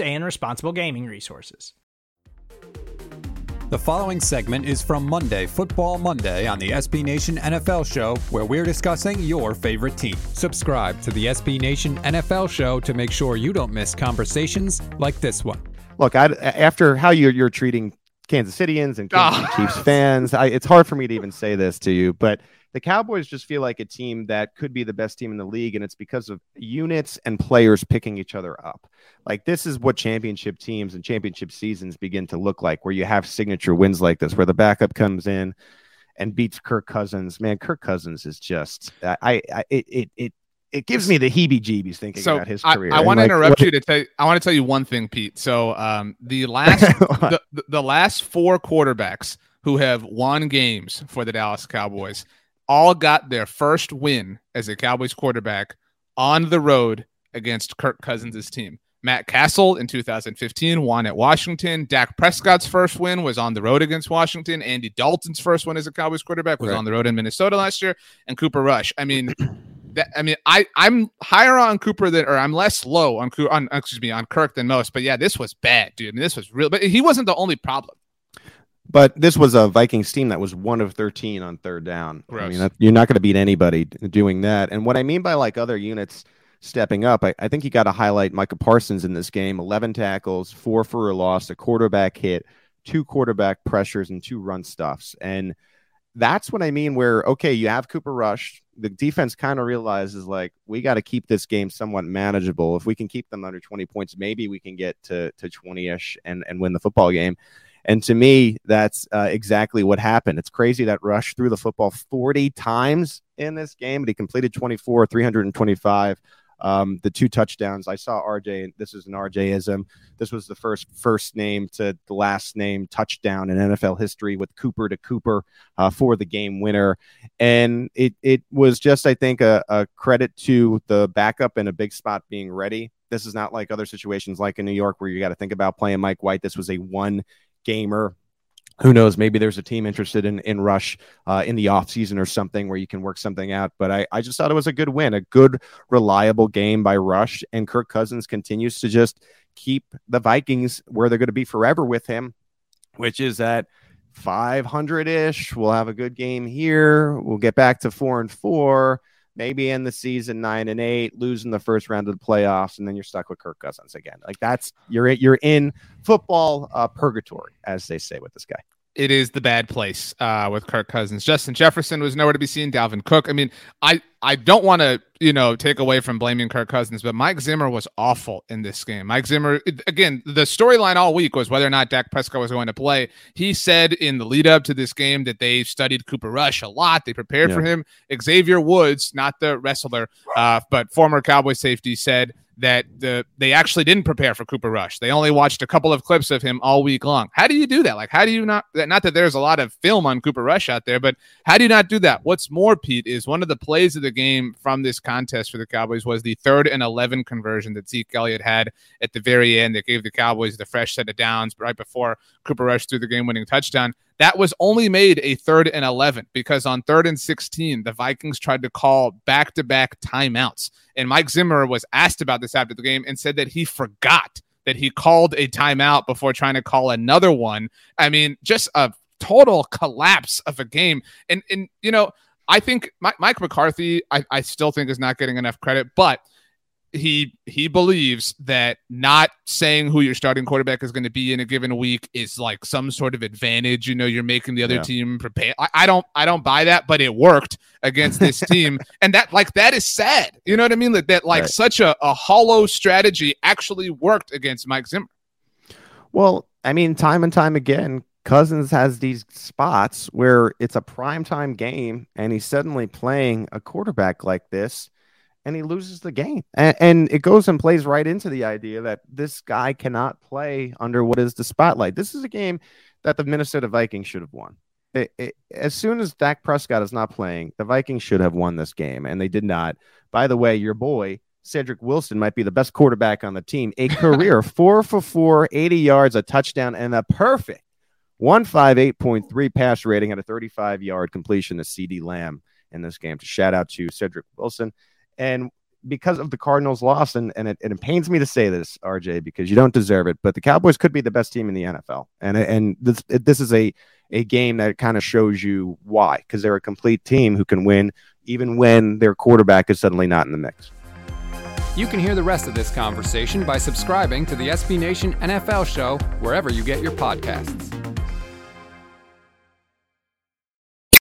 and responsible gaming resources. The following segment is from Monday, Football Monday, on the SB Nation NFL Show, where we're discussing your favorite team. Subscribe to the SB Nation NFL Show to make sure you don't miss conversations like this one. Look, after how you're treating Kansas Cityans and Kansas Chiefs fans, it's hard for me to even say this to you, but the Cowboys just feel like a team that could be the best team in the league, and it's because of units and players picking each other up. Like, this is what championship teams and championship seasons begin to look like, where you have signature wins like this, where the backup comes in and beats Kirk Cousins. Man, Kirk Cousins is just It gives me the heebie-jeebies thinking about his career. I want to interrupt you to tell you, I want to tell you one thing, Pete. So the last four quarterbacks who have won games for the Dallas Cowboys all got their first win as a Cowboys quarterback on the road against Kirk Cousins' team. Matt Cassel in 2015 won at Washington. Dak Prescott's first win was on the road against Washington. Andy Dalton's first win as a Cowboys quarterback was on the road in Minnesota last year. And Cooper Rush. I'm higher on Cooper than, or I'm less low on Kirk than most. But yeah, this was bad, dude. I mean, this was real. But he wasn't the only problem. But this was a Vikings team that was 1 of 13 on third down. Gross. I mean, you're not going to beat anybody doing that. And what I mean by like other units stepping up, I think you got to highlight Micah Parsons in this game. 11 tackles, 4 for a loss, a quarterback hit, 2 quarterback pressures, and 2 run stuffs. And that's what I mean where, okay, you have Cooper Rush. The defense kind of realizes, like, we got to keep this game somewhat manageable. If we can keep them under 20 points, maybe we can get to 20-ish and win the football game. And to me, that's exactly what happened. It's crazy that Rush threw the football 40 times in this game, but he completed 24, 325. The 2 touchdowns. I saw RJ, and this is an RJism. This was the first name to the last name touchdown in NFL history, with Cooper to Cooper for the game winner. And it was just, I think, a credit to the backup and a big spot being ready. This is not like other situations like in New York where you got to think about playing Mike White. This was a one-gamer. Who knows? Maybe there's a team interested in Rush in the offseason or something where you can work something out. But I just thought it was a good win, a good, reliable game by Rush. And Kirk Cousins continues to just keep the Vikings where they're going to be forever with him, which is at 500-ish. We'll have a good game here. We'll get back to 4-4, maybe end the season 9-8, losing the first round of the playoffs, and then you're stuck with Kirk Cousins again. Like, that's you're in football purgatory, as they say with this guy. It is the bad place with Kirk Cousins. Justin Jefferson was nowhere to be seen. Dalvin Cook. I mean, I don't want to, take away from blaming Kirk Cousins, but Mike Zimmer was awful in this game. Mike Zimmer, again, the storyline all week was whether or not Dak Prescott was going to play. He said in the lead up to this game that they studied Cooper Rush a lot. They prepared for him. Xavier Woods, not the wrestler, but former Cowboy safety, said that they actually didn't prepare for Cooper Rush. They only watched a couple of clips of him all week long. How do you do that? Like, how do you not that there's a lot of film on Cooper Rush out there, but how do you not do that? What's more, Pete, is one of the plays of the game from this contest for the Cowboys was the 3rd and 11 conversion that Zeke Elliott had at the very end that gave the Cowboys the fresh set of downs right before Cooper Rush threw the game-winning touchdown. That was only made a 3rd and 11 because on 3rd and 16, the Vikings tried to call back-to-back timeouts. And Mike Zimmer was asked about this after the game and said that he forgot that he called a timeout before trying to call another one. I mean, just a total collapse of a game. And I think Mike McCarthy, I still think, is not getting enough credit, but he believes that not saying who your starting quarterback is going to be in a given week is like some sort of advantage. You know, you're making the other team prepare. I don't buy that, but it worked against this team. And that is sad. You know what I mean? That such a hollow strategy actually worked against Mike Zimmer. Well, I mean, time and time again, Cousins has these spots where it's a primetime game and he's suddenly playing a quarterback like this and he loses the game. And it goes and plays right into the idea that this guy cannot play under what is the spotlight. This is a game that the Minnesota Vikings should have won. As soon as Dak Prescott is not playing, the Vikings should have won this game, and they did not. By the way, your boy, Cedric Wilson, might be the best quarterback on the team. A career 4 for 4, 80 yards, a touchdown, and a perfect 158.3 pass rating at a 35-yard completion to C.D. Lamb in this game. To shout out to Cedric Wilson. And because of the Cardinals' loss, and it pains me to say this, RJ, because you don't deserve it, but the Cowboys could be the best team in the NFL. And this is a game that kind of shows you why, because they're a complete team who can win even when their quarterback is suddenly not in the mix. You can hear the rest of this conversation by subscribing to the SB Nation NFL Show wherever you get your podcasts.